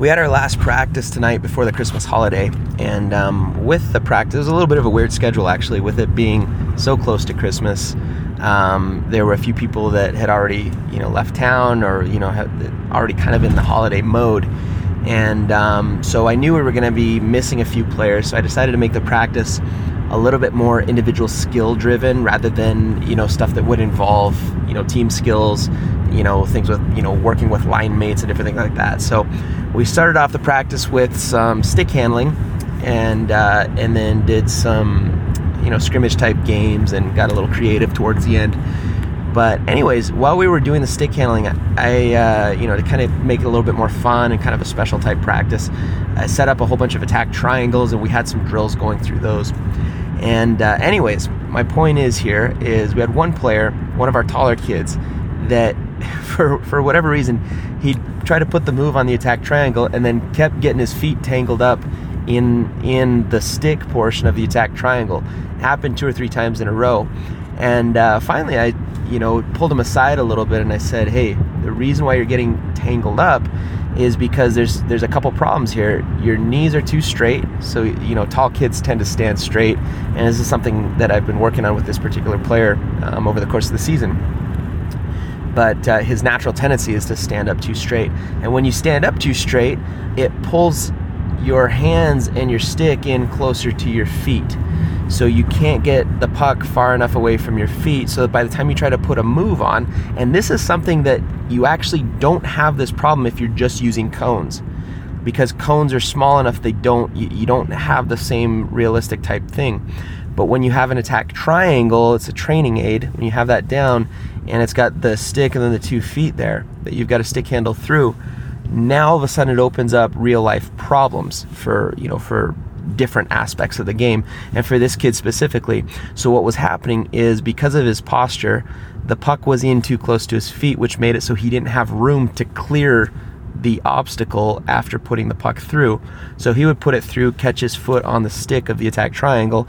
We had our last practice tonight before the Christmas holiday, and with the practice, it was a little bit of a weird schedule actually, with it being so close to Christmas. There were a few people that had already, left town or, had already kind of in the holiday mode. And so I knew we were going to be missing a few players, so I decided to make the practice a little bit more individual skill driven rather than, stuff that would involve, team skills, things with, working with line mates and different things like that. So we started off the practice with some stick handling, and then did some, scrimmage type games and got a little creative towards the end. But anyways, while we were doing the stick handling, I to kind of make it a little bit more fun and kind of a special type practice, I set up a whole bunch of attack triangles, and we had some drills going through those. And anyways, my point is here is we had one player, one of our taller kids, that for whatever reason, he tried to put the move on the attack triangle and then kept getting his feet tangled up in the stick portion of the attack triangle. Happened 2 or 3 times in a row. And finally, I pulled him aside a little bit, and I said, hey, the reason why you're getting tangled up is because there's a couple problems here. Your knees are too straight, so tall kids tend to stand straight, and this is something that I've been working on with this particular player over the course of the season. But his natural tendency is to stand up too straight, and when you stand up too straight, it pulls your hands and your stick in closer to your feet. So you can't get the puck far enough away from your feet, so that by the time you try to put a move on, and this is something that you actually don't have this problem if you're just using cones, because cones are small enough, you don't have the same realistic type thing. But when you have an attack triangle, it's a training aid, when you have that down, and it's got the stick and then the 2 feet there that you've got a stick handle through, now all of a sudden it opens up real life problems for, for different aspects of the game, and for this kid specifically. So what was happening is, because of his posture, the puck was in too close to his feet, which made it so he didn't have room to clear the obstacle after putting the puck through. So he would put it through, catch his foot on the stick of the attack triangle,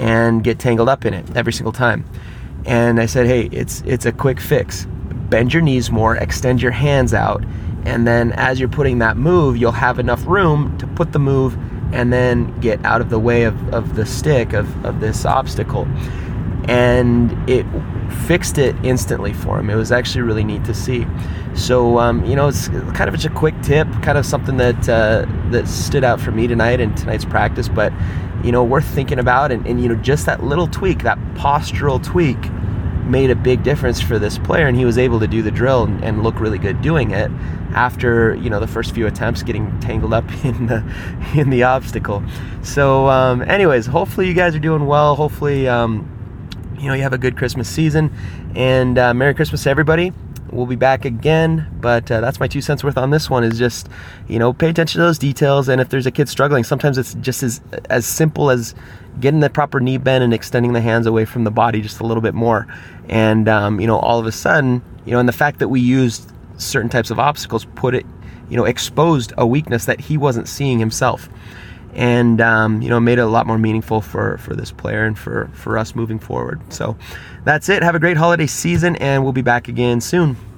and get tangled up in it every single time. And I said, hey, it's a quick fix. Bend your knees more, extend your hands out, and then as you're putting that move, you'll have enough room to put the move and then get out of the way of the stick of this obstacle. And it fixed it instantly for him. It was actually really neat to see. So, it's kind of just a quick tip, kind of something that that stood out for me tonight in tonight's practice, but, worth thinking about. And just that little tweak, that postural tweak, made a big difference for this player, and he was able to do the drill and look really good doing it after, the first few attempts getting tangled up in the obstacle. So anyways, hopefully you guys are doing well. Hopefully, you have a good Christmas season, and Merry Christmas to everybody. We'll be back again, but that's my 2 cents worth on this one, is just, pay attention to those details, and if there's a kid struggling, sometimes it's just as simple as getting the proper knee bend and extending the hands away from the body just a little bit more. And, all of a sudden, and the fact that we used certain types of obstacles put it, exposed a weakness that he wasn't seeing himself. And, made it a lot more meaningful for this player and for us moving forward. So that's it. Have a great holiday season, and we'll be back again soon.